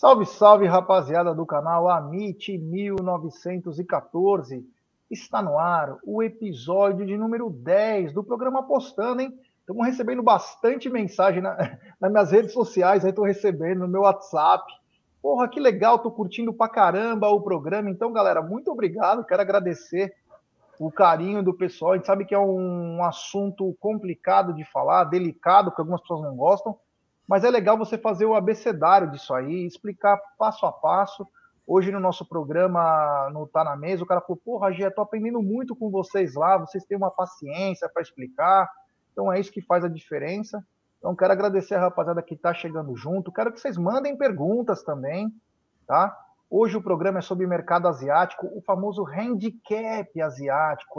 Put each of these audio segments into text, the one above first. Salve, salve, rapaziada do canal Amit 1914. Está no ar o episódio de número 10 do programa Apostando, hein? Estamos recebendo bastante mensagem nas minhas redes sociais, aí estou recebendo no meu WhatsApp. Porra, que legal, estou curtindo pra caramba o programa. Então, galera, muito obrigado, quero agradecer o carinho do pessoal. A gente sabe que é um assunto complicado de falar, delicado, que algumas pessoas não gostam, mas é legal você fazer o abecedário disso aí, explicar passo a passo. Hoje no nosso programa, no Tá Na Mesa, o cara falou, porra, Gê, tô aprendendo muito com vocês lá, vocês têm uma paciência para explicar, então é isso que faz a diferença. Então quero agradecer a rapaziada que tá chegando junto, quero que vocês mandem perguntas também, tá? Hoje o programa é sobre mercado asiático, o famoso handicap asiático,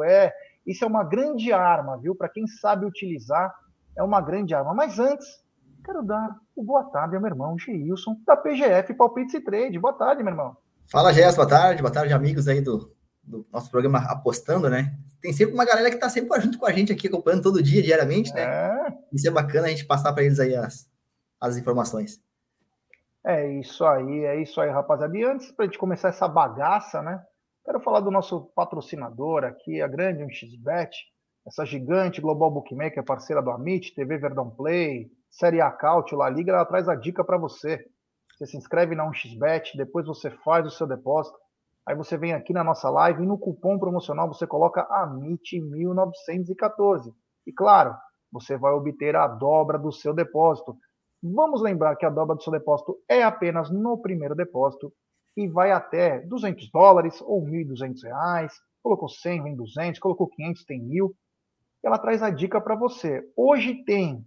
isso é uma grande arma, viu? Para quem sabe utilizar, é uma grande arma, mas antes... Quero dar o boa tarde ao meu irmão Geilson, da PGF Palpites e Trade. Boa tarde, meu irmão. Fala, Gerson. Boa tarde, amigos aí do nosso programa Apostando, né? Tem sempre uma galera que tá sempre junto com a gente aqui, acompanhando todo dia, diariamente, né? Isso é bacana a gente passar para eles aí as informações. É isso aí, rapaziada. E antes, pra gente começar essa bagaça, né? Quero falar do nosso patrocinador aqui, a grande 1xbet, essa gigante global bookmaker, parceira do Amit, TV Verdão Play, Série A Cautio, La Liga, ela traz a dica para você. Você se inscreve na 1xbet, depois você faz o seu depósito, aí você vem aqui na nossa live e no cupom promocional você coloca AMIT 1914. E claro, você vai obter a dobra do seu depósito. Vamos lembrar que a dobra do seu depósito é apenas no primeiro depósito e vai até $200 ou R$1.200. Colocou 100, vem 200, colocou 500, tem 1.000. Ela traz a dica para você. Hoje tem...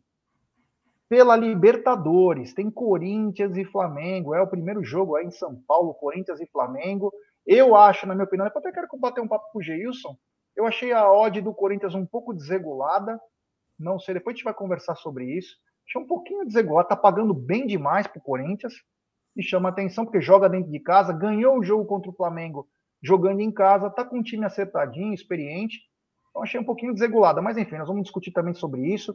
Pela Libertadores, tem Corinthians e Flamengo, é o primeiro jogo aí em São Paulo, Corinthians e Flamengo. Eu acho, na minha opinião, eu até quero bater um papo com o Geilson, eu achei a odd do Corinthians um pouco desregulada, não sei, depois a gente vai conversar sobre isso. Achei um pouquinho desregulada, tá pagando bem demais pro Corinthians, e chama atenção porque joga dentro de casa, ganhou o jogo contra o Flamengo jogando em casa, tá com um time acertadinho, experiente, então achei um pouquinho desregulada, mas enfim, nós vamos discutir também sobre isso.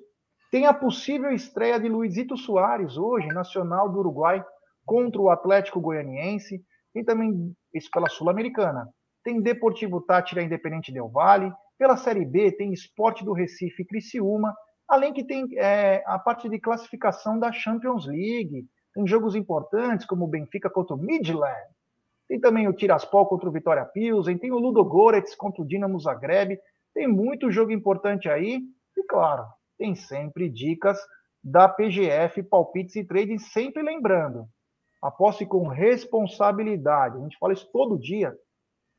Tem a possível estreia de Luisito Suárez hoje, Nacional do Uruguai, contra o Atlético Goianiense. Tem também, isso pela Sul-Americana, tem Deportivo Táchira, Independiente del Valle. Pela Série B, tem Sport do Recife, Criciúma. Além que tem a parte de classificação da Champions League. Tem jogos importantes, como o Benfica contra o Midtjylland. Tem também o Tiraspol contra o Vitória Pilsen. Tem o Ludogorets contra o Dinamo Zagreb. Tem muito jogo importante aí. E claro... Tem sempre dicas da PGF, Palpites e Trading, sempre lembrando. Aposte com responsabilidade. A gente fala isso todo dia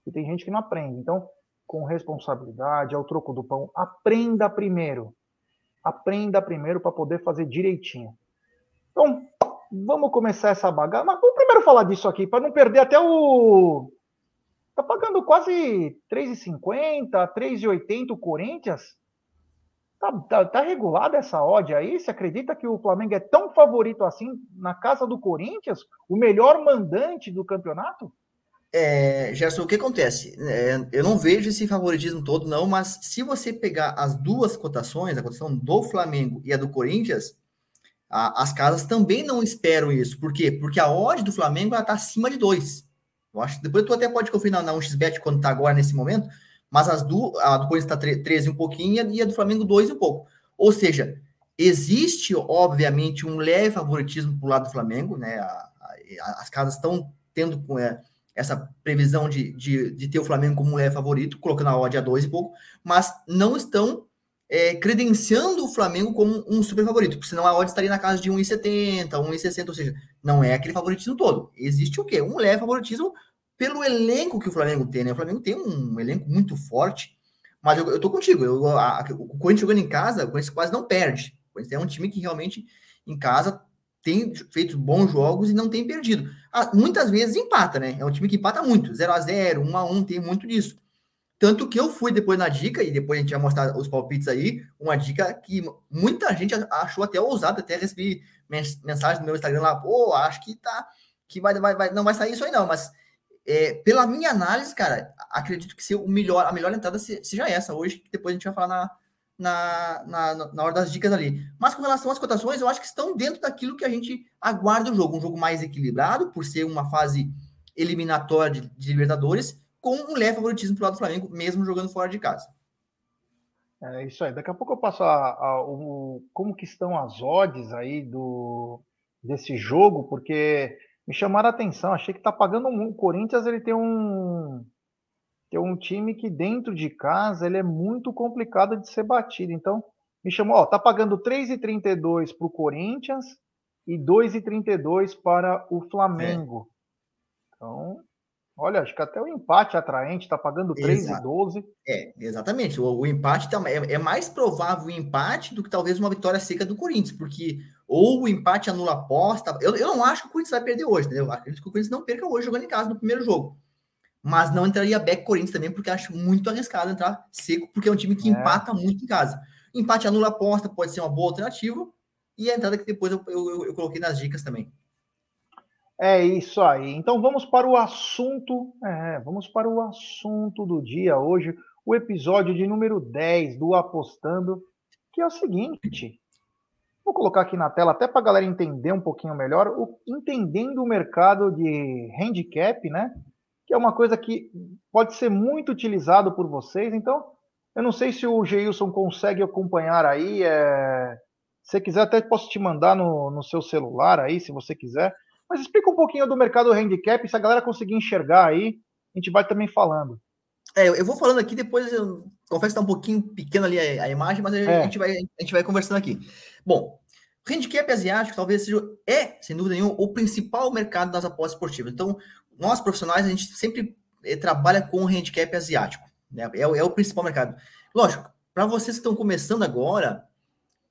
e tem gente que não aprende. Então, com responsabilidade, ao troco do pão, aprenda primeiro. Aprenda primeiro para poder fazer direitinho. Então, vamos começar essa bagaça. Mas vamos primeiro falar disso aqui, para não perder até o... Tá pagando quase R$3,50, R$3,80 o Corinthians. Tá regulada essa odd aí? Você acredita que o Flamengo é tão favorito assim na casa do Corinthians? O melhor mandante do campeonato? Gerson, o que acontece? Eu não vejo esse favoritismo todo, não, mas se você pegar as duas cotações, a cotação do Flamengo e a do Corinthians, as casas também não esperam isso. Por quê? Porque a odd do Flamengo está acima de 2. Eu acho, depois tu até pode conferir na 1xbet quando está agora nesse momento, mas a do Corinthians está 13 um pouquinho e a do Flamengo 2 um pouco. Ou seja, existe, obviamente, um leve favoritismo para o lado do Flamengo, né? As casas estão tendo essa previsão de ter o Flamengo como um leve favorito, colocando a odd a 2 e pouco, mas não estão credenciando o Flamengo como um super favorito, porque senão a odd estaria na casa de 1,70, 1,60, ou seja, não é aquele favoritismo todo. Existe o quê? Um leve favoritismo pelo elenco que o Flamengo tem, né? O Flamengo tem um elenco muito forte, mas eu tô contigo. O Corinthians jogando em casa, o Corinthians quase não perde. O Corinthians é um time que realmente, em casa, tem feito bons jogos e não tem perdido. Muitas vezes empata, né? É um time que empata muito. 0x0, 1x1, tem muito disso. Tanto que eu fui depois na dica, e depois a gente vai mostrar os palpites aí, uma dica que muita gente achou até ousada, até recebi mensagem no meu Instagram lá, pô, acho que tá... que não vai sair isso aí não, mas... pela minha análise, cara, acredito que a melhor entrada seja essa hoje, que depois a gente vai falar na hora das dicas ali. Mas com relação às cotações, eu acho que estão dentro daquilo que a gente aguarda o jogo. Um jogo mais equilibrado, por ser uma fase eliminatória de Libertadores, com um leve favoritismo para o lado do Flamengo, mesmo jogando fora de casa. É isso aí. Daqui a pouco eu passo como que estão as odds aí desse jogo, porque me chamaram a atenção. Achei que tá pagando o Corinthians, ele tem um time que dentro de casa ele é muito complicado de ser batido. Então, me chamou, tá pagando 3,32 para o Corinthians e 2,32 para o Flamengo. É. Então, olha, acho que até o empate atraente está pagando 3,12. É, exatamente. O empate é mais provável o empate do que talvez uma vitória seca do Corinthians, porque ou o empate anula a aposta. Eu não acho que o Corinthians vai perder hoje, né? Eu acredito que o Corinthians não perca hoje jogando em casa no primeiro jogo. Mas não entraria back Corinthians também, porque acho muito arriscado entrar seco, porque é um time que empata muito em casa. Empate anula a aposta, pode ser uma boa alternativa. E a entrada que depois eu coloquei nas dicas também. É isso aí. Então vamos para o assunto. Vamos para o assunto do dia hoje, o episódio de número 10 do Apostando, que é o seguinte. Vou colocar aqui na tela até para a galera entender um pouquinho melhor, entendendo o mercado de handicap, né? Que é uma coisa que pode ser muito utilizado por vocês. Então, eu não sei se o Geilson consegue acompanhar aí. Se você quiser, até posso te mandar no seu celular aí, se você quiser. Mas explica um pouquinho do mercado handicap, se a galera conseguir enxergar aí, a gente vai também falando. Eu vou falando aqui, depois eu confesso que está um pouquinho pequena ali a imagem, mas a gente vai conversando aqui. Bom, o handicap asiático talvez seja, sem dúvida nenhuma, o principal mercado das apostas esportivas. Então, nós profissionais, a gente sempre trabalha com o handicap asiático, né? É o principal mercado. Lógico, para vocês que estão começando agora,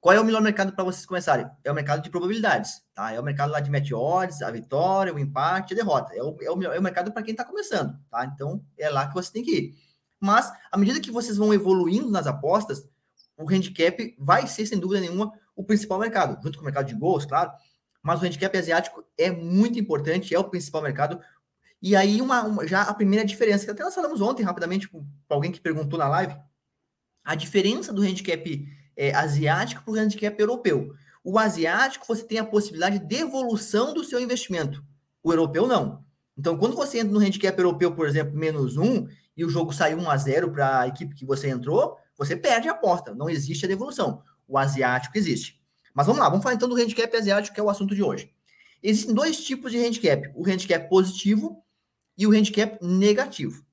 qual é o melhor mercado para vocês começarem? É o mercado de probabilidades, tá? É o mercado lá de match odds, a vitória, o empate, a derrota. É o mercado para quem está começando, tá? Então, é lá que você tem que ir. Mas, à medida que vocês vão evoluindo nas apostas, o handicap vai ser, sem dúvida nenhuma, o principal mercado, junto com o mercado de gols, claro. Mas o handicap asiático é muito importante, é o principal mercado. E aí, já a primeira diferença, que até nós falamos ontem, rapidamente, para alguém que perguntou na live, a diferença do handicap asiático para o handicap europeu. O asiático, você tem a possibilidade de devolução do seu investimento. O europeu, não. Então, quando você entra no handicap europeu, por exemplo, -1, e o jogo sai 1-0 para a equipe que você entrou, você perde a aposta. Não existe a devolução. O asiático existe. Mas vamos lá, vamos falar então do handicap asiático, que é o assunto de hoje. Existem dois tipos de handicap. O handicap positivo e o handicap negativo.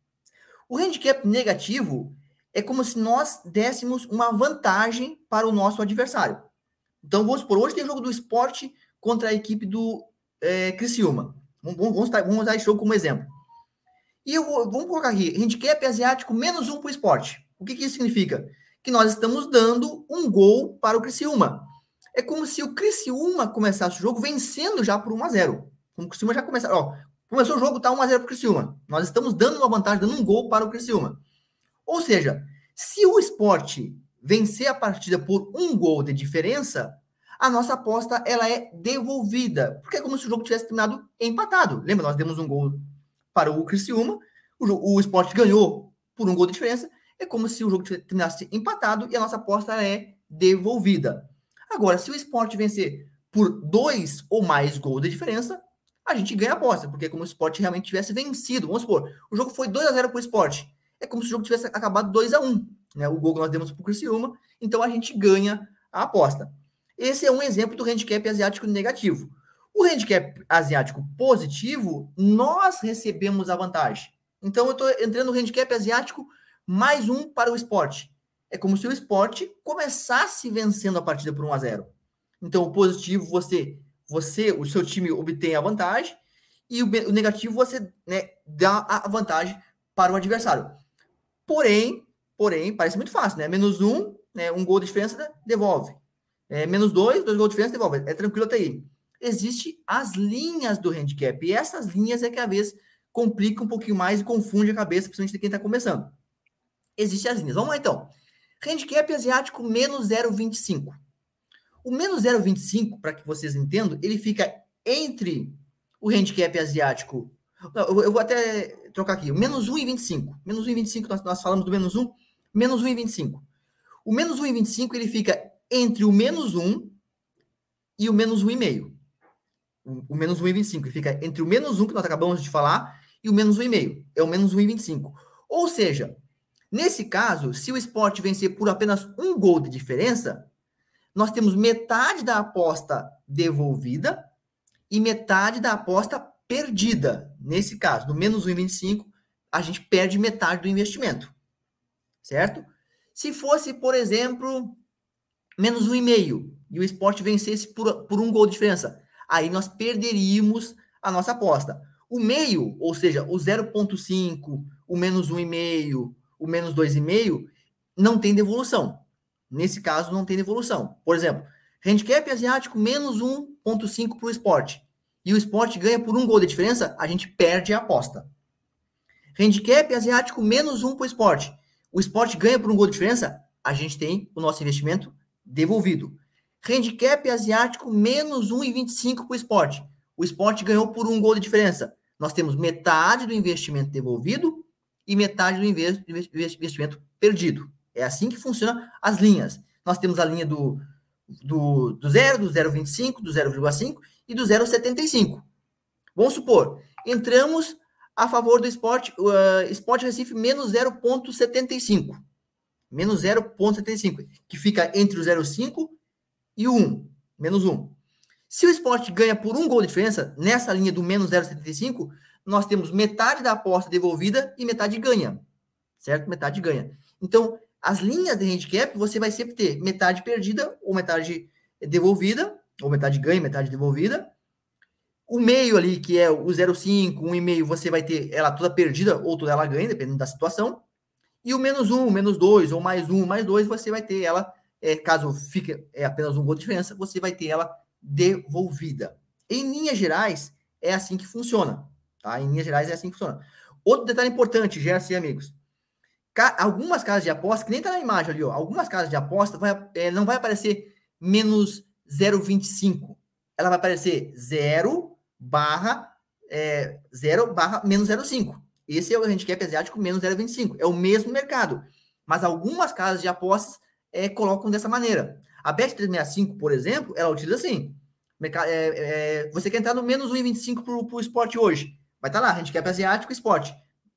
O handicap negativo é como se nós dessemos uma vantagem para o nosso adversário. Então, vamos supor, hoje tem jogo do Sport contra a equipe do Criciúma. Vamos usar esse jogo como exemplo. E vamos colocar aqui, handicap asiático -1 para o Sport. O que isso significa? Que nós estamos dando um gol para o Criciúma. É como se o Criciúma começasse o jogo vencendo já por 1-0. Como o Criciúma já começou o jogo, tá 1-0 para o Criciúma. Nós estamos dando uma vantagem, dando um gol para o Criciúma. Ou seja, se o Sport vencer a partida por um gol de diferença, a nossa aposta ela é devolvida. Porque é como se o jogo tivesse terminado empatado. Lembra, nós demos um gol para o Criciúma, o Sport ganhou por um gol de diferença. É como se o jogo terminasse empatado e a nossa aposta ela é devolvida. Agora, se o Sport vencer por 2 ou mais gols de diferença, a gente ganha a aposta. Porque é como se o Sport realmente tivesse vencido. Vamos supor, o jogo foi 2-0 para o Sport. É como se o jogo tivesse acabado 2-1, né? O gol que nós demos para o Criciúma, então a gente ganha a aposta. Esse é um exemplo do handicap asiático negativo. O handicap asiático positivo, nós recebemos a vantagem. Então eu estou entrando no handicap asiático -1 para o Sport. É como se o Sport começasse vencendo a partida por 1-0. Então o positivo, o seu time obtém a vantagem, e o negativo, você, né, dá a vantagem para o adversário. Porém, parece muito fácil, né? -1, né? Um gol de diferença, né? Devolve. -2, 2 gols de diferença, devolve. É tranquilo até aí. Existem as linhas do handicap. E essas linhas é que, às vezes, complica um pouquinho mais e confunde a cabeça, principalmente de quem está começando. Existem as linhas. Vamos lá, então. Handicap asiático -0,25. O -0,25, para que vocês entendam, ele fica entre o handicap asiático... Não, eu vou até trocar aqui. -1,25. -1,25, nós falamos do -1. -1,25. O menos 1,25 ele fica entre o menos 1 e o menos 1,5. O menos 1,25 ele fica entre o menos 1 que nós acabamos de falar e o menos 1,5. É o menos 1,25. Ou seja, nesse caso, se o Sport vencer por apenas um gol de diferença, nós temos metade da aposta devolvida e metade da aposta perdida. Nesse caso, do menos 1,25, a gente perde metade do investimento. Certo? Se fosse, por exemplo, menos 1,5 e o Sport vencesse por um gol de diferença, aí nós perderíamos a nossa aposta. O meio, ou seja, o 0,5, o menos 1,5, o menos 2,5, não tem devolução. Nesse caso, não tem devolução. Por exemplo, handicap asiático menos 1,5 para o Sport. E o Sport ganha por um gol de diferença, a gente perde a aposta. Handicap asiático menos 1 para o Sport. O Sport ganha por um gol de diferença, a gente tem o nosso investimento devolvido. Handicap asiático menos 1,25 para o Sport. O Sport ganhou por um gol de diferença. Nós temos metade do investimento devolvido e metade do investimento perdido. É assim que funcionam as linhas. Nós temos a linha do 0, do 0,25, do 0,5 e do 0,75. Vamos supor, entramos a favor do Sport Recife menos 0,75. Menos 0,75, que fica entre o 0,5 e o 1, menos 1. Se o Sport ganha por um gol de diferença, nessa linha do menos 0,75, nós temos metade da aposta devolvida e metade ganha. Certo? Metade ganha. Então, as linhas de handicap, você vai sempre ter metade perdida ou metade devolvida, ou metade ganha, metade devolvida. O meio ali, que é o 0,5, 1,5, você vai ter ela toda perdida ou toda ela ganha, dependendo da situação. E o menos 1, menos 2, ou mais 1, mais 2, você vai ter ela, caso fique apenas um gol de diferença, você vai ter ela devolvida. Em linhas gerais, é assim que funciona. Tá? Em linhas gerais, é assim que funciona. Outro detalhe importante, Gerson e amigos. Algumas casas de aposta, que nem tá na imagem ali, ó, algumas casas de aposta não vai aparecer menos 0,25. Ela vai aparecer 0 barra menos 0,5. Esse é o handicap asiático menos 0,25. É o mesmo mercado. Mas algumas casas de apostas colocam dessa maneira. A Bet365, por exemplo, ela utiliza assim. Você quer entrar no menos 1,25 para o Sport hoje. Vai estar lá, handicap asiático, Sport.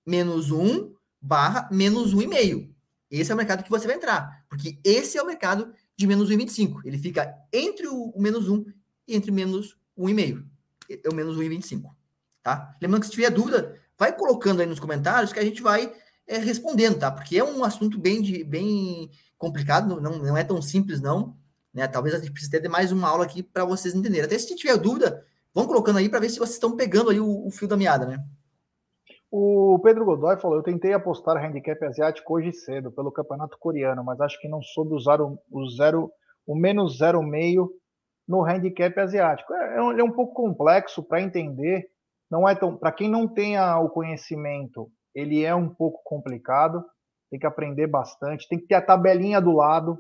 Menos 1 barra menos 1,5. Esse é o mercado que você vai entrar. Porque esse é o mercado de menos 1,25. Ele fica entre o menos 1 e entre menos 1,5. É o menos 1,25. Tá? Lembrando que se tiver dúvida, vai colocando aí nos comentários que a gente vai respondendo, tá? Porque é um assunto bem complicado, não é tão simples, não. Né? Talvez a gente precise ter mais uma aula aqui para vocês entenderem. Até se tiver dúvida, vão colocando aí para ver se vocês estão pegando aí o fio da meada, né? O Pedro Godoy falou, eu tentei apostar handicap asiático hoje cedo pelo campeonato coreano, mas acho que não soube usar o menos 0,5 no handicap asiático. Ele é um pouco complexo para entender, não é tão, para quem não tem o conhecimento, ele é um pouco complicado, tem que aprender bastante, tem que ter a tabelinha do lado.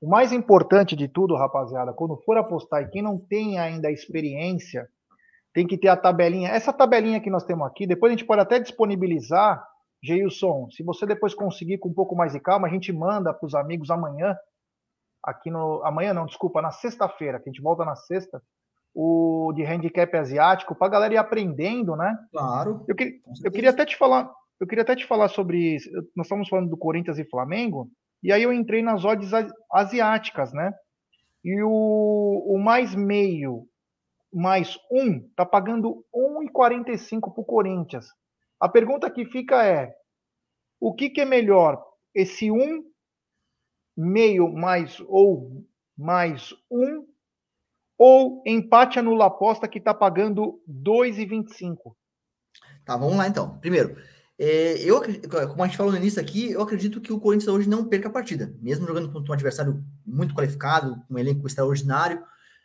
O mais importante de tudo, rapaziada, quando for apostar, e quem não tem ainda a experiência, tem que ter a tabelinha. Essa tabelinha que nós temos aqui, depois a gente pode até disponibilizar, Geilson, se você depois conseguir com um pouco mais de calma, a gente manda para os amigos amanhã, na sexta-feira, que a gente volta na sexta, o de handicap asiático, para a galera ir aprendendo, né? Claro. Eu queria até te falar sobre... Nós estamos falando do Corinthians e Flamengo, e aí eu entrei nas odds asiáticas, né? E o mais meio, mais um, tá pagando 1,45 para o Corinthians. A pergunta que fica é, o que é melhor? Esse 1,5 mais ou mais 1, ou empate anula aposta que está pagando 2,25. Tá, vamos lá então. Primeiro, como a gente falou no início aqui, eu acredito que o Corinthians hoje não perca a partida. Mesmo jogando contra um adversário muito qualificado, um elenco extraordinário,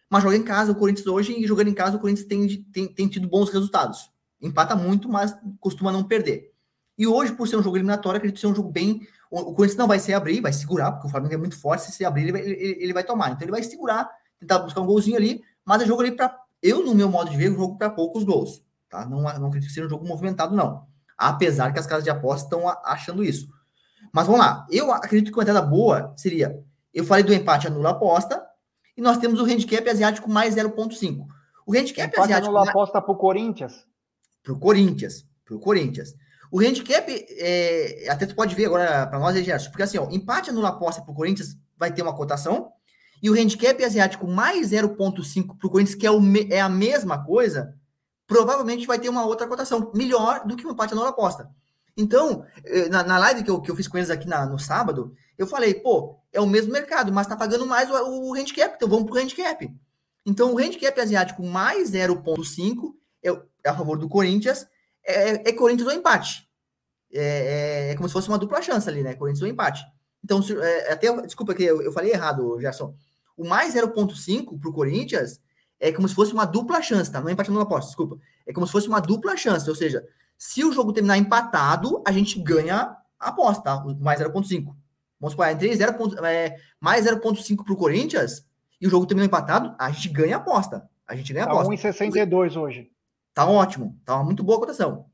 mas joga em casa o Corinthians hoje, e jogando em casa o Corinthians tem tido bons resultados. Empata muito, mas costuma não perder. E hoje, por ser um jogo eliminatório, acredito que ser um jogo bem... O Corinthians não vai se abrir, vai segurar, porque o Flamengo é muito forte, se abrir ele vai tomar. Então ele vai segurar, tentar buscar um golzinho ali, mas é jogo ali para... Eu, no meu modo de ver, é um jogo para poucos gols. Tá? Não acredito que seja um jogo movimentado, não. Apesar que as casas de aposta estão achando isso. Mas vamos lá. Eu acredito que uma entrada boa seria... Eu falei do empate anula aposta. E nós temos o handicap asiático mais 0,5. O handicap empate asiático... anula aposta pro Corinthians? Pro Corinthians. O handicap... até tu pode ver agora para nós, Gerson. Porque assim, ó, empate anula aposta pro Corinthians vai ter uma cotação. E o handicap asiático mais 0,5 pro Corinthians, que é a mesma coisa... provavelmente vai ter uma outra cotação, melhor do que um empate anula aposta. Então, na live que eu fiz com eles aqui no sábado, eu falei, pô, é o mesmo mercado, mas tá pagando mais o handicap, então vamos pro handicap. Então, o handicap asiático mais 0,5 é a favor do Corinthians, é Corinthians ou empate. É como se fosse uma dupla chance ali, né? Corinthians ou empate. Então, desculpa que eu falei errado, Gerson. O mais 0,5 pro Corinthians... é como se fosse uma dupla chance, tá? Não é empate anula aposta, desculpa. É como se fosse uma dupla chance, ou seja, se o jogo terminar empatado, a gente ganha a aposta, tá? Mais 0,5. Vamos supor, entre mais 0,5 pro Corinthians e o jogo terminar empatado, a gente ganha a aposta. A gente ganha a aposta. Tá 1,62 hoje. Tá ótimo, tá uma muito boa cotação.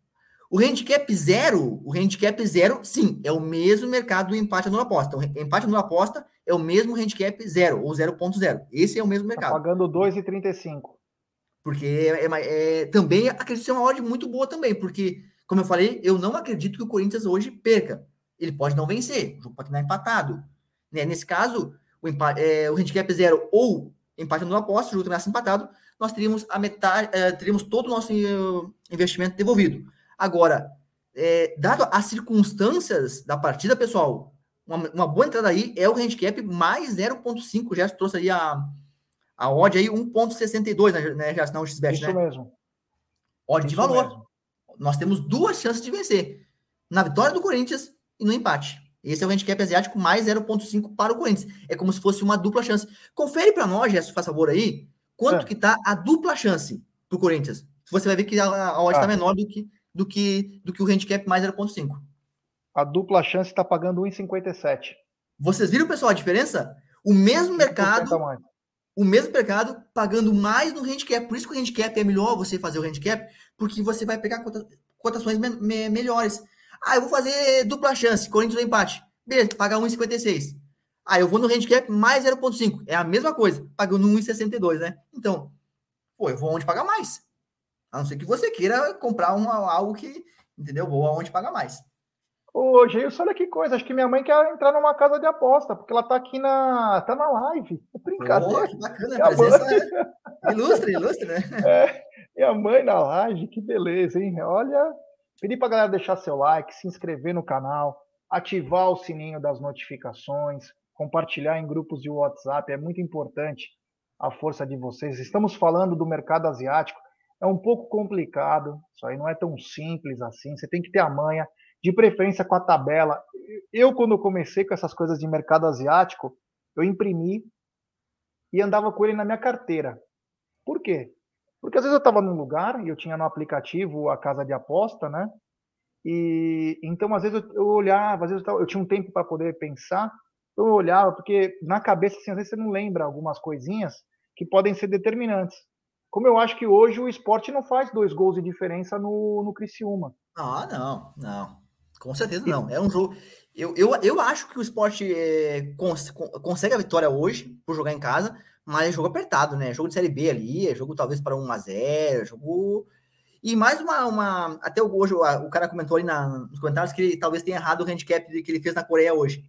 O handicap zero, sim, é o mesmo mercado do empate anula aposta. Então, empate anula aposta é o mesmo handicap 0 ou 0.0. Esse é o mesmo mercado. Tá pagando 2,35. Porque também acredito ser uma odd muito boa também, porque, como eu falei, eu não acredito que o Corinthians hoje perca. Ele pode não vencer, o jogo pode estar empatado. Né? Nesse caso, o handicap 0 ou empate anula aposta, o jogo terminasse empatado, nós teríamos a metade, teríamos todo o nosso investimento devolvido. Agora, dado as circunstâncias da partida, pessoal, uma boa entrada aí é o handicap mais 0,5. O Gerson trouxe aí a odd aí 1,62, né, Gerson? Não, o X-Bet, né? Isso mesmo. Odd de valor. Mesmo. Nós temos duas chances de vencer. Na vitória do Corinthians e no empate. Esse é o handicap asiático mais 0,5 para o Corinthians. É como se fosse uma dupla chance. Confere para nós, Gerson, faz favor aí, quanto que tá a dupla chance para o Corinthians. Você vai ver que a odd está menor do que o handicap mais 0,5. A dupla chance está pagando 1,57. Vocês viram, pessoal, a diferença? O mesmo mercado pagando mais no handicap. Por isso que o handicap é melhor você fazer o handicap, porque você vai pegar cotações melhores. Eu vou fazer dupla chance, Corinthians no empate. Beleza, paga 1,56. Eu vou no handicap mais 0,5. É a mesma coisa, pagando 1,62, né? Então, eu vou onde pagar mais. A não ser que você queira comprar algo que, entendeu? Boa, onde paga mais. Ô, Geilson, olha que coisa. Acho que minha mãe quer entrar numa casa de aposta, porque ela tá aqui tá na live. Brincadeira. Oh, que bacana, a presença é ilustre, né? E a mãe na live, que beleza, hein? Olha, pedi pra galera deixar seu like, se inscrever no canal, ativar o sininho das notificações, compartilhar em grupos de WhatsApp. É muito importante a força de vocês. Estamos falando do mercado asiático. É um pouco complicado, isso aí não é tão simples assim, você tem que ter a manha, de preferência com a tabela. Eu, quando comecei com essas coisas de mercado asiático, eu imprimi e andava com ele na minha carteira. Por quê? Porque às vezes eu estava num lugar e eu tinha no aplicativo a casa de aposta, né? E então às vezes eu olhava, às vezes eu tinha um tempo para poder pensar, eu olhava, porque na cabeça, assim, às vezes você não lembra algumas coisinhas que podem ser determinantes. Como eu acho que hoje o Sport não faz 2 gols de diferença no Criciúma. Não. Com certeza não. É um jogo... Eu acho que o Sport consegue a vitória hoje, por jogar em casa, mas é jogo apertado, né? É jogo de Série B ali, é jogo talvez para 1x0, jogo... E mais Até hoje o cara comentou ali nos comentários que ele talvez tenha errado o handicap que ele fez na Coreia hoje.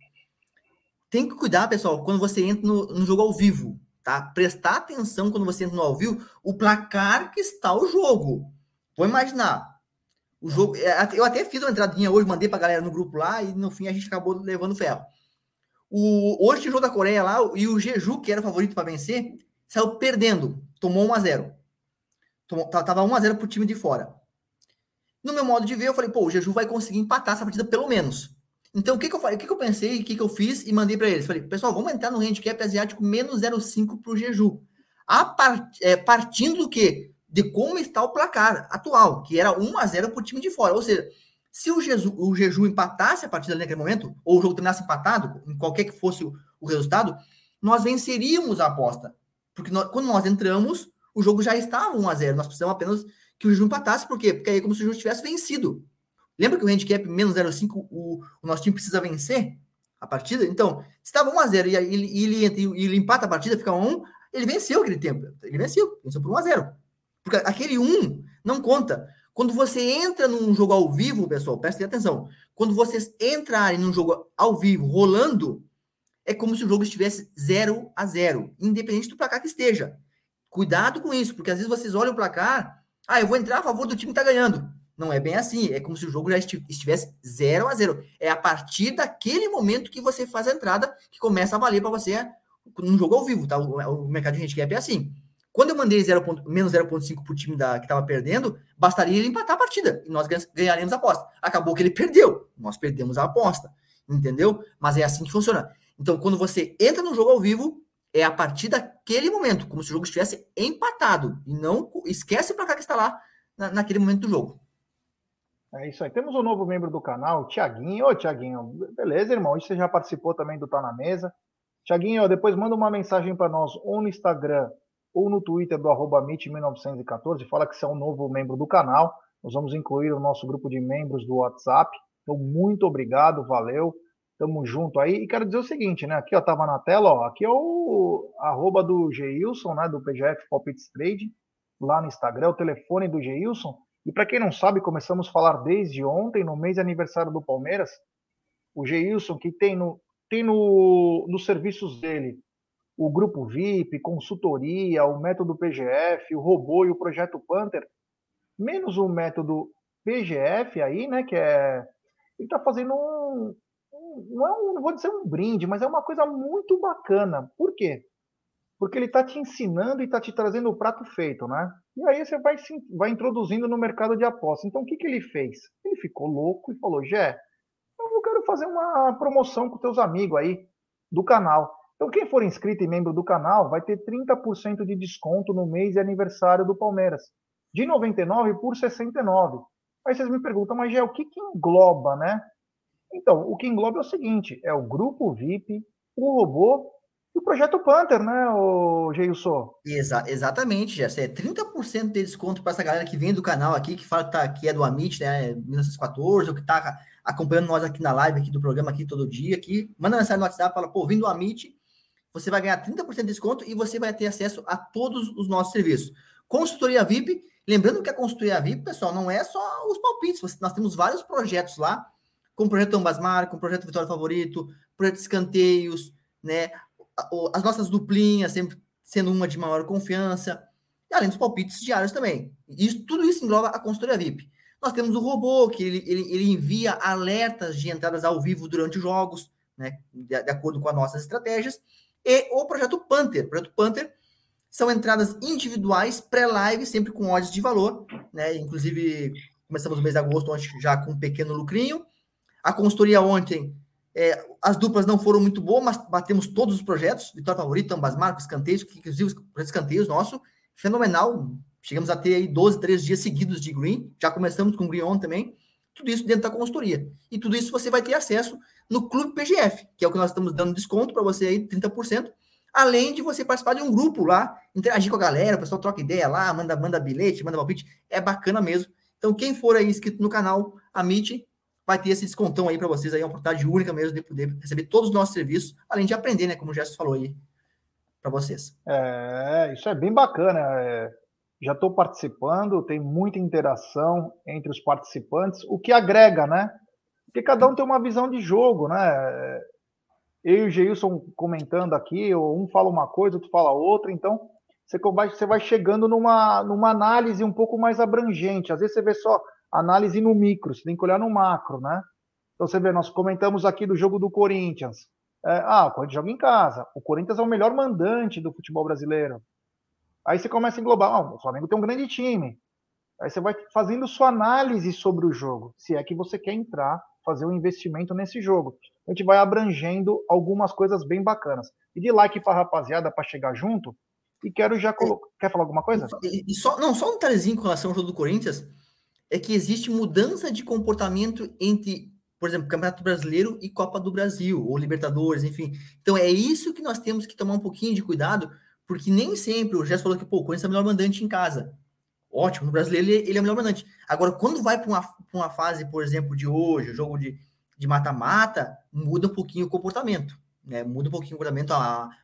Tem que cuidar, pessoal, quando você entra no jogo ao vivo. Tá? Prestar atenção quando você entra no ao vivo, o placar que está o jogo. Vou imaginar. O jogo, eu até fiz uma entradinha hoje, mandei pra galera no grupo lá e no fim a gente acabou levando ferro. Hoje tinha o jogo da Coreia lá e o Jeju, que era o favorito para vencer, saiu perdendo. Tomou 1x0. Tava 1x0 pro time de fora. No meu modo de ver, eu falei, o Jeju vai conseguir empatar essa partida pelo menos. Então, o que eu pensei, o que eu fiz e mandei para eles? Falei, pessoal, vamos entrar no handicap asiático menos 0,5 para o Jeju. Partindo do quê? De como está o placar atual, que era 1x0 para o time de fora. Ou seja, se o Jeju empatasse a partida ali naquele momento, ou o jogo terminasse empatado, em qualquer que fosse o resultado, nós venceríamos a aposta. Porque quando nós entramos, o jogo já estava 1x0. Nós precisamos apenas que o Jeju empatasse. Por quê? Porque aí é como se o Jeju tivesse vencido. Lembra que o handicap menos 0,5, o nosso time precisa vencer a partida? Então, se estava 1x0 e ele empata a partida, fica 1, ele venceu aquele tempo. Ele venceu por 1x0. Porque aquele 1 não conta. Quando você entra num jogo ao vivo, pessoal, prestem atenção. Quando vocês entrarem num jogo ao vivo, rolando, é como se o jogo estivesse 0x0, independente do placar que esteja. Cuidado com isso, porque às vezes vocês olham o placar, ah, eu vou entrar a favor do time que está ganhando. Não é bem assim, é como se o jogo já estivesse 0x0. É a partir daquele momento que você faz a entrada que começa a valer para você num jogo ao vivo, tá? O mercado de handicap é assim. Quando eu mandei menos 0,5 para o time que estava perdendo, bastaria ele empatar a partida e nós ganharíamos a aposta. Acabou que ele perdeu, nós perdemos a aposta, entendeu? Mas é assim que funciona. Então, quando você entra no jogo ao vivo, é a partir daquele momento, como se o jogo estivesse empatado. E não esquece para cá que está lá naquele momento do jogo. É isso aí. Temos um novo membro do canal, o Tiaguinho. Ô, Tiaguinho, beleza, irmão? Hoje você já participou também do Tá Na Mesa. Tiaguinho, depois manda uma mensagem para nós ou no Instagram ou no Twitter do Amit 1914. Fala que você é um novo membro do canal. Nós vamos incluir o nosso grupo de membros do WhatsApp. Então, muito obrigado, valeu. Tamo junto aí. E quero dizer o seguinte, né? Aqui, ó, tava na tela, ó. Aqui é o arroba do Geilson, né? Do PGF Palpites e Trade, lá no Instagram, o telefone do Geilson. E para quem não sabe, começamos a falar desde ontem, no mês de aniversário do Palmeiras. O Geilson, que tem nos serviços dele o grupo VIP, consultoria, o método PGF, o robô e o projeto Panther, menos o método PGF aí, né? Que é. Ele tá fazendo um. Não vou dizer um brinde, mas é uma coisa muito bacana. Por quê? Porque ele está te ensinando e está te trazendo o prato feito, né? E aí você vai introduzindo no mercado de aposta. Então, o que ele fez? Ele ficou louco e falou, Gé, eu quero fazer uma promoção com teus amigos aí do canal. Então, quem for inscrito e membro do canal vai ter 30% de desconto no mês de aniversário do Palmeiras. De 99 por 69. Aí vocês me perguntam, mas Gé, o que engloba, né? Então, o que engloba é o seguinte, é o grupo VIP, o robô e o projeto Panther, né, o Geilson? Exatamente, Gerson. É 30% de desconto para essa galera que vem do canal aqui, que fala que, que é do Amit, né, 1914, ou que está acompanhando nós aqui na live aqui do programa aqui todo dia, aqui. Manda mensagem no WhatsApp, fala, pô, vim do Amit, você vai ganhar 30% de desconto e você vai ter acesso a todos os nossos serviços. Consultoria VIP, lembrando que a consultoria VIP, pessoal, não é só os palpites, nós temos vários projetos lá, com o projeto Ambas Marcas, com o projeto Vitória Favorito, projeto Escanteios, né? As nossas duplinhas, sempre sendo uma de maior confiança, e além dos palpites diários também. Isso, tudo isso engloba a consultoria VIP. Nós temos o robô, que ele envia alertas de entradas ao vivo durante os jogos, né? De acordo com as nossas estratégias, e o projeto Panther. O projeto Panther são entradas individuais, pré-live, sempre com odds de valor, né? Inclusive, começamos o mês de agosto, onde já com um pequeno lucrinho. A consultoria ontem, as duplas não foram muito boas, mas batemos todos os projetos, Vitória Favorita, Ambas Marcas, Escanteios, que inclusive os Escanteios nosso, fenomenal, chegamos a ter aí 12, 13 dias seguidos de green, já começamos com green on também, tudo isso dentro da consultoria. E tudo isso você vai ter acesso no Clube PGF, que é o que nós estamos dando desconto para você aí, 30%, além de você participar de um grupo lá, interagir com a galera, o pessoal troca ideia lá, manda bilhete, manda palpite, é bacana mesmo. Então quem for aí inscrito no canal, Amit, vai ter esse descontão aí para vocês, aí, uma oportunidade única mesmo de poder receber todos os nossos serviços, além de aprender, né, como o Gerson falou aí, para vocês. É, isso é bem bacana. Já estou participando, tem muita interação entre os participantes, o que agrega, né? Porque cada um tem uma visão de jogo, né? Eu e o Geilson comentando aqui, um fala uma coisa, outro fala outra, então você vai chegando numa análise um pouco mais abrangente. Às vezes você vê só análise no micro, você tem que olhar no macro, né? Então você vê, nós comentamos aqui do jogo do Corinthians. O Corinthians joga em casa. O Corinthians é o melhor mandante do futebol brasileiro. Aí você começa a englobar. O Flamengo tem um grande time. Aí você vai fazendo sua análise sobre o jogo, se é que você quer entrar, fazer um investimento nesse jogo. A gente vai abrangendo algumas coisas bem bacanas. E de like para a rapaziada para chegar junto. E quero já colocar. Quer falar alguma coisa? Só um detalhezinho com relação ao jogo do Corinthians. É que existe mudança de comportamento entre, por exemplo, Campeonato Brasileiro e Copa do Brasil, ou Libertadores, enfim. Então, é isso que nós temos que tomar um pouquinho de cuidado, porque nem sempre, o Gerson falou que, o Corinthians é o melhor mandante em casa. ótimo. No brasileiro, ele é o melhor mandante. Agora, quando vai para uma fase, por exemplo, de hoje, o jogo de mata-mata, muda um pouquinho o comportamento, né? Muda um pouquinho o comportamento,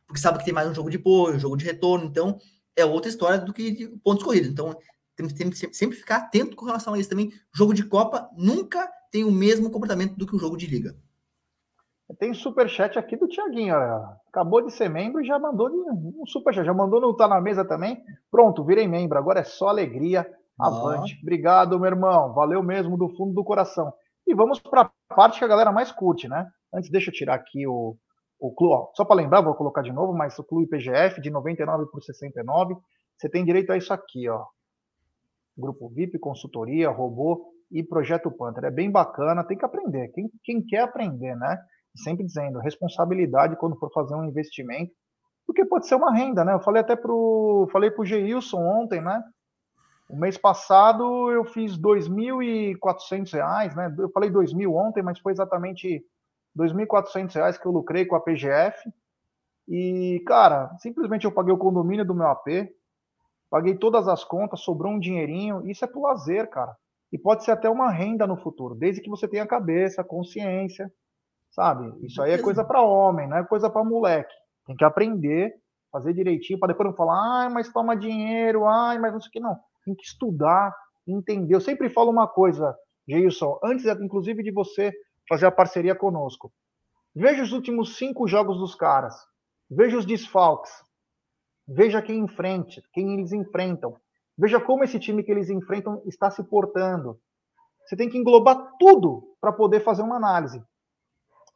porque sabe que tem mais um jogo de apoio, um jogo de retorno, então é outra história do que pontos corridos. Então, tem que sempre ficar atento com relação a isso também. Jogo de Copa nunca tem o mesmo comportamento do que o jogo de Liga. Tem superchat aqui do Tiaguinho, acabou de ser membro e já mandou um superchat, já mandou no Tá Na Mesa também. Pronto, virei membro, agora é só alegria, avante. Obrigado, meu irmão, valeu mesmo do fundo do coração. E vamos para a parte que a galera mais curte, né? Antes, deixa eu tirar aqui o clube, só para lembrar, vou colocar de novo, mas o clube PGF de 99 por 69, você tem direito a isso aqui, ó. Grupo VIP, consultoria, robô e Projeto Panther. É bem bacana, tem que aprender. Quem quer aprender, né? Sempre dizendo, responsabilidade quando for fazer um investimento, porque pode ser uma renda, né? Eu falei até falei pro Geilson ontem, né? O mês passado eu fiz R$2.400, né? Eu falei 2.000 ontem, mas foi exatamente R$2.400 que eu lucrei com a PGF. E, cara, simplesmente eu paguei o condomínio do meu AP, paguei todas as contas, sobrou um dinheirinho. Isso é pro lazer, cara. E pode ser até uma renda no futuro, desde que você tenha cabeça, consciência, sabe? Isso aí é coisa para homem, não é coisa para moleque. Tem que aprender, fazer direitinho, para depois não falar, mas toma dinheiro, mas não sei o que, não. Tem que estudar, entender. Eu sempre falo uma coisa, Geilson, antes, inclusive, de você fazer a parceria conosco. Veja os últimos 5 jogos dos caras. Veja os desfalques. Veja quem eles enfrentam. Veja como esse time que eles enfrentam está se portando. Você tem que englobar tudo para poder fazer uma análise.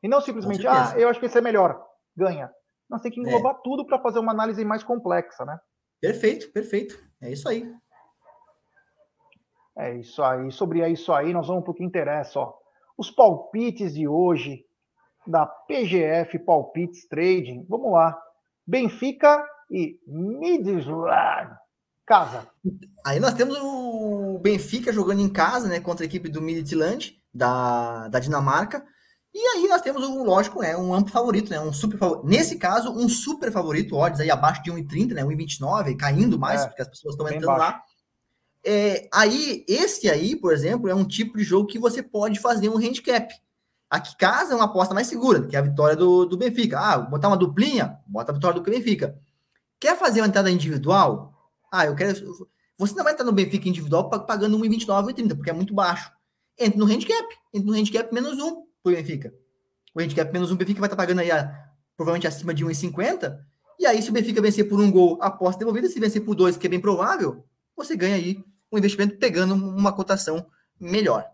E não simplesmente, eu acho que esse é melhor, ganha. Nós tem que englobar tudo para fazer uma análise mais complexa, né? Perfeito, perfeito. É isso aí. É isso aí. Sobre isso aí, nós vamos para o que interessa, ó. Os palpites de hoje da PGF Palpites Trading. Vamos lá. Benfica e Midtjylland. Casa. Aí nós temos o Benfica jogando em casa, né? Contra a equipe do Midtjylland, da Dinamarca. E aí nós temos, lógico, um amplo favorito, né? Um super favorito. Nesse caso, um super favorito, odds aí abaixo de 1,30, né? 1,29, caindo mais, porque as pessoas estão entrando baixo lá. Aí, esse aí, por exemplo, é um tipo de jogo que você pode fazer um handicap. Aqui, casa é uma aposta mais segura, que é a vitória do Benfica. Botar uma duplinha? Bota a vitória do Benfica. Quer fazer uma entrada individual? Eu quero... Você não vai entrar no Benfica individual pagando 1,29, 1,30, porque é muito baixo. Entra no handicap. Entra no handicap menos 1. Pro Benfica. O handicap menos 1, o Benfica vai estar pagando aí provavelmente acima de 1,50. E aí, se o Benfica vencer por 1 gol, aposta devolvida. Se vencer por 2, que é bem provável, você ganha aí um investimento pegando uma cotação melhor.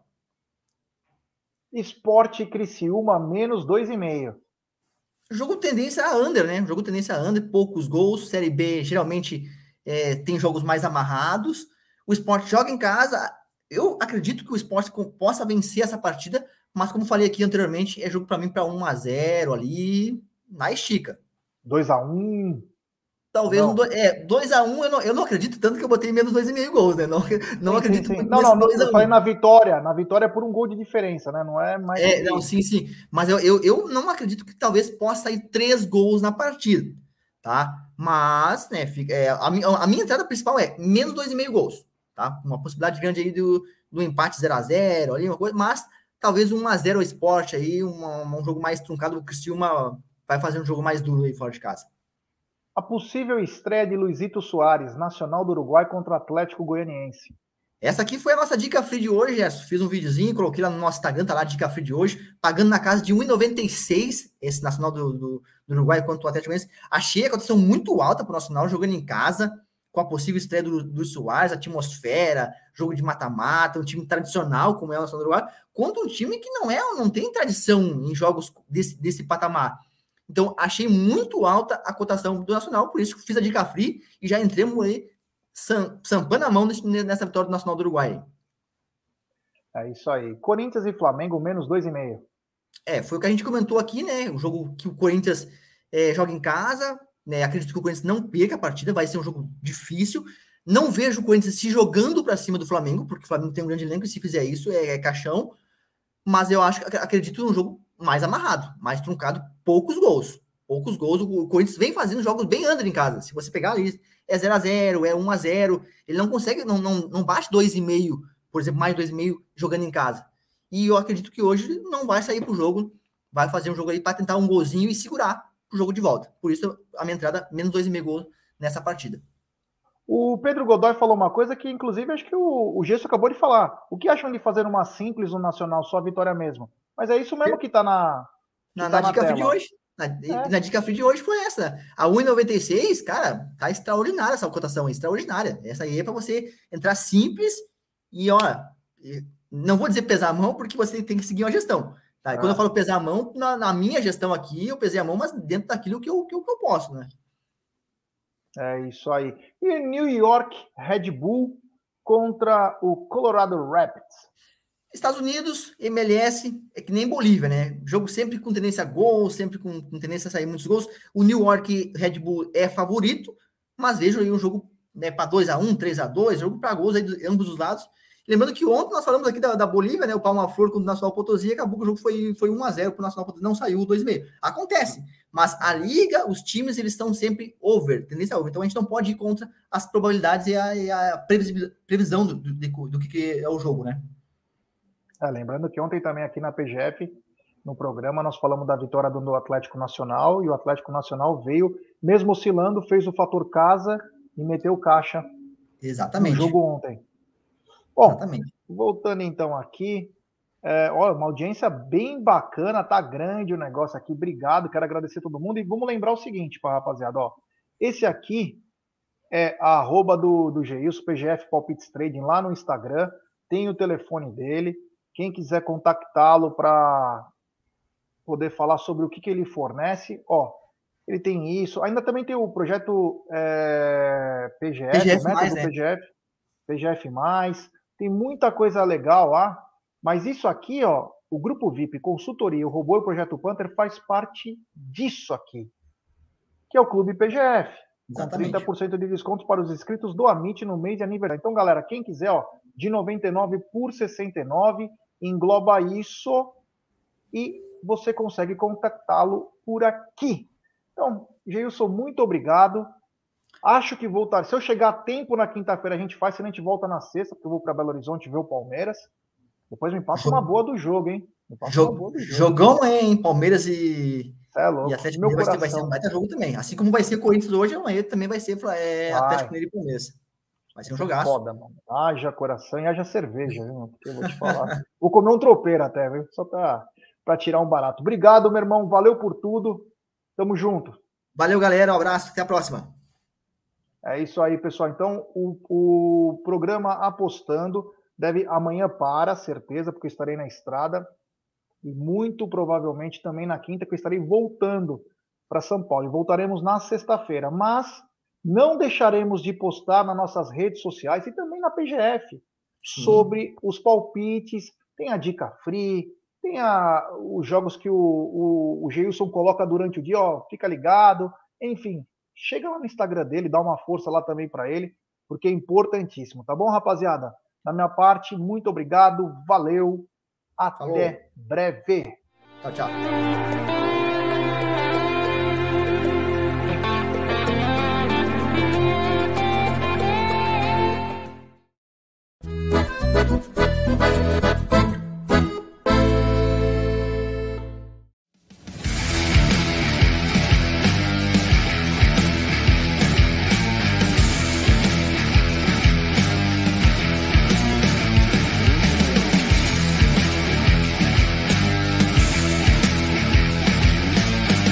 Sport e Criciúma, menos 2,5. Jogo tendência a under, né? Jogo tendência a under, poucos gols. Série B geralmente tem jogos mais amarrados. O Sport joga em casa. Eu acredito que o Sport possa vencer essa partida. Mas como falei aqui anteriormente, é jogo para mim para 1x0 ali, na estica. 2x1. Talvez não. 2x1 eu não acredito, tanto que eu botei menos 2,5 gols, né? Não, acredito muito. Não, eu falei na vitória por um gol de diferença, né? Não é mais... não, sim. Mas eu não acredito que talvez possa sair 3 gols na partida, tá? Mas, né, a minha entrada principal é menos 2,5 gols, tá? Uma possibilidade grande aí do empate 0x0, ali, uma coisa, mas... Talvez 1x0 o Sport aí, um jogo mais truncado, o Criciúma vai fazer um jogo mais duro aí fora de casa. A possível estreia de Luisito Suárez, Nacional do Uruguai contra o Atlético Goianiense. Essa aqui foi a nossa dica free de hoje, Gerson. Fiz um videozinho, coloquei lá no nosso Instagram, tá lá a dica free de hoje, pagando na casa de 1,96, esse Nacional do Uruguai contra o Atlético Goianiense. Achei a cotação muito alta pro Nacional, jogando em casa, com a possível estreia do Suárez, atmosfera, jogo de mata-mata, um time tradicional, como é o Nacional do Uruguai, contra um time que não tem tradição em jogos desse patamar. Então, achei muito alta a cotação do Nacional, por isso que fiz a dica free e já entramos aí, sampando a mão nessa vitória do Nacional do Uruguai. É isso aí. Corinthians e Flamengo, menos 2,5. Foi o que a gente comentou aqui, né? O jogo que o Corinthians joga em casa... Né, acredito que o Corinthians não perca a partida, vai ser um jogo difícil. Não vejo o Corinthians se jogando para cima do Flamengo, porque o Flamengo tem um grande elenco e se fizer isso é caixão. Mas eu acredito num jogo mais amarrado, mais truncado, poucos gols. poucos gols. O Corinthians vem fazendo jogos bem under em casa. Se você pegar a lista, é 0x0, é 1x0. Ele não consegue, não bate 2,5, por exemplo, mais 2,5 jogando em casa. E eu acredito que hoje não vai sair pro jogo. Vai fazer um jogo aí para tentar um golzinho e segurar o jogo de volta. Por isso, a minha entrada, menos 2,5 gols nessa partida. O Pedro Godoy falou uma coisa que, inclusive, acho que o Gerson acabou de falar. O que acham de fazer uma simples no Nacional, só a vitória mesmo? Mas é isso mesmo que está na dica free de hoje. Na dica free de hoje foi essa. A 1,96, cara, tá extraordinária essa cotação, extraordinária. Essa aí é para você entrar simples e, ó, não vou dizer pesar a mão, porque você tem que seguir uma gestão. Tá? E quando eu falo pesar a mão, na minha gestão aqui, eu pesei a mão, mas dentro daquilo que eu posso, né? É isso aí. E New York Red Bull contra o Colorado Rapids. Estados Unidos, MLS, é que nem Bolívia, né? Jogo sempre com tendência a gol, sempre com tendência a sair muitos gols. O New York Red Bull é favorito, mas vejo aí um jogo, né, para 2x1, 3x2, jogo para gols aí de ambos os lados. Lembrando que ontem nós falamos aqui da Bolívia, né? O Palma Flor contra o Nacional Potosí, acabou que o jogo foi 1x0 para o Nacional Potosí, não saiu o 2,5. Acontece, mas a liga, os times, eles estão sempre over, tendência over. Então a gente não pode ir contra as probabilidades e a previsão do que é o jogo, né? Ah, lembrando que ontem também aqui na PGF, no programa, nós falamos da vitória do Atlético Nacional, e o Atlético Nacional veio, mesmo oscilando, fez o fator casa e meteu caixa. Exatamente. No jogo ontem. Bom, exatamente. Voltando então aqui, uma audiência bem bacana, tá grande o negócio aqui, obrigado, quero agradecer a todo mundo, e vamos lembrar o seguinte, rapaziada, ó, esse aqui é a arroba do Geilson, PGF Palpites Trading, lá no Instagram, tem o telefone dele, quem quiser contactá-lo para poder falar sobre o que ele fornece, ó, ele tem isso, ainda também tem o projeto PGF, o método PGF+, tem muita coisa legal lá, mas isso aqui, ó, o Grupo VIP, Consultoria, o Robô e o Projeto Panther faz parte disso aqui, que é o Clube PGF. Exatamente. 30% de desconto para os inscritos do Amit no mês de aniversário. Então, galera, quem quiser, ó, de 99 por 69, engloba isso e você consegue contactá-lo por aqui. Então, Geilson, muito obrigado. Acho que voltar. Se eu chegar a tempo na quinta-feira, a gente faz, senão a gente volta na sexta, porque eu vou para Belo Horizonte ver o Palmeiras. Depois me passa uma boa do jogo, hein? Me passa uma boa do jogo. Jogão, hein? Palmeiras e Atlético Mineiro vai ser um baita jogo também. Assim como vai ser Corinthians hoje, amanhã também vai ser Atlético Mineiro e Palmeiras. Vai ser um jogaço. Foda, mano. Haja coração e haja cerveja, viu? Porque eu vou te falar. Vou comer um tropeiro até, viu? Só para tirar um barato. Obrigado, meu irmão. Valeu por tudo. Tamo junto. Valeu, galera. Um abraço. Até a próxima. É isso aí, pessoal. Então, o programa Apostando deve amanhã para, certeza, porque eu estarei na estrada. E muito provavelmente também na quinta, que eu estarei voltando para São Paulo. E voltaremos na sexta-feira. Mas não deixaremos de postar nas nossas redes sociais e também na PGF sobre os palpites. Tem a dica free, tem os jogos que o Geilson coloca durante o dia. Ó, fica ligado. Enfim. Chega lá no Instagram dele, dá uma força lá também para ele, porque é importantíssimo, tá bom, rapaziada? Da minha parte, muito obrigado, valeu, até breve. Tchau, tchau.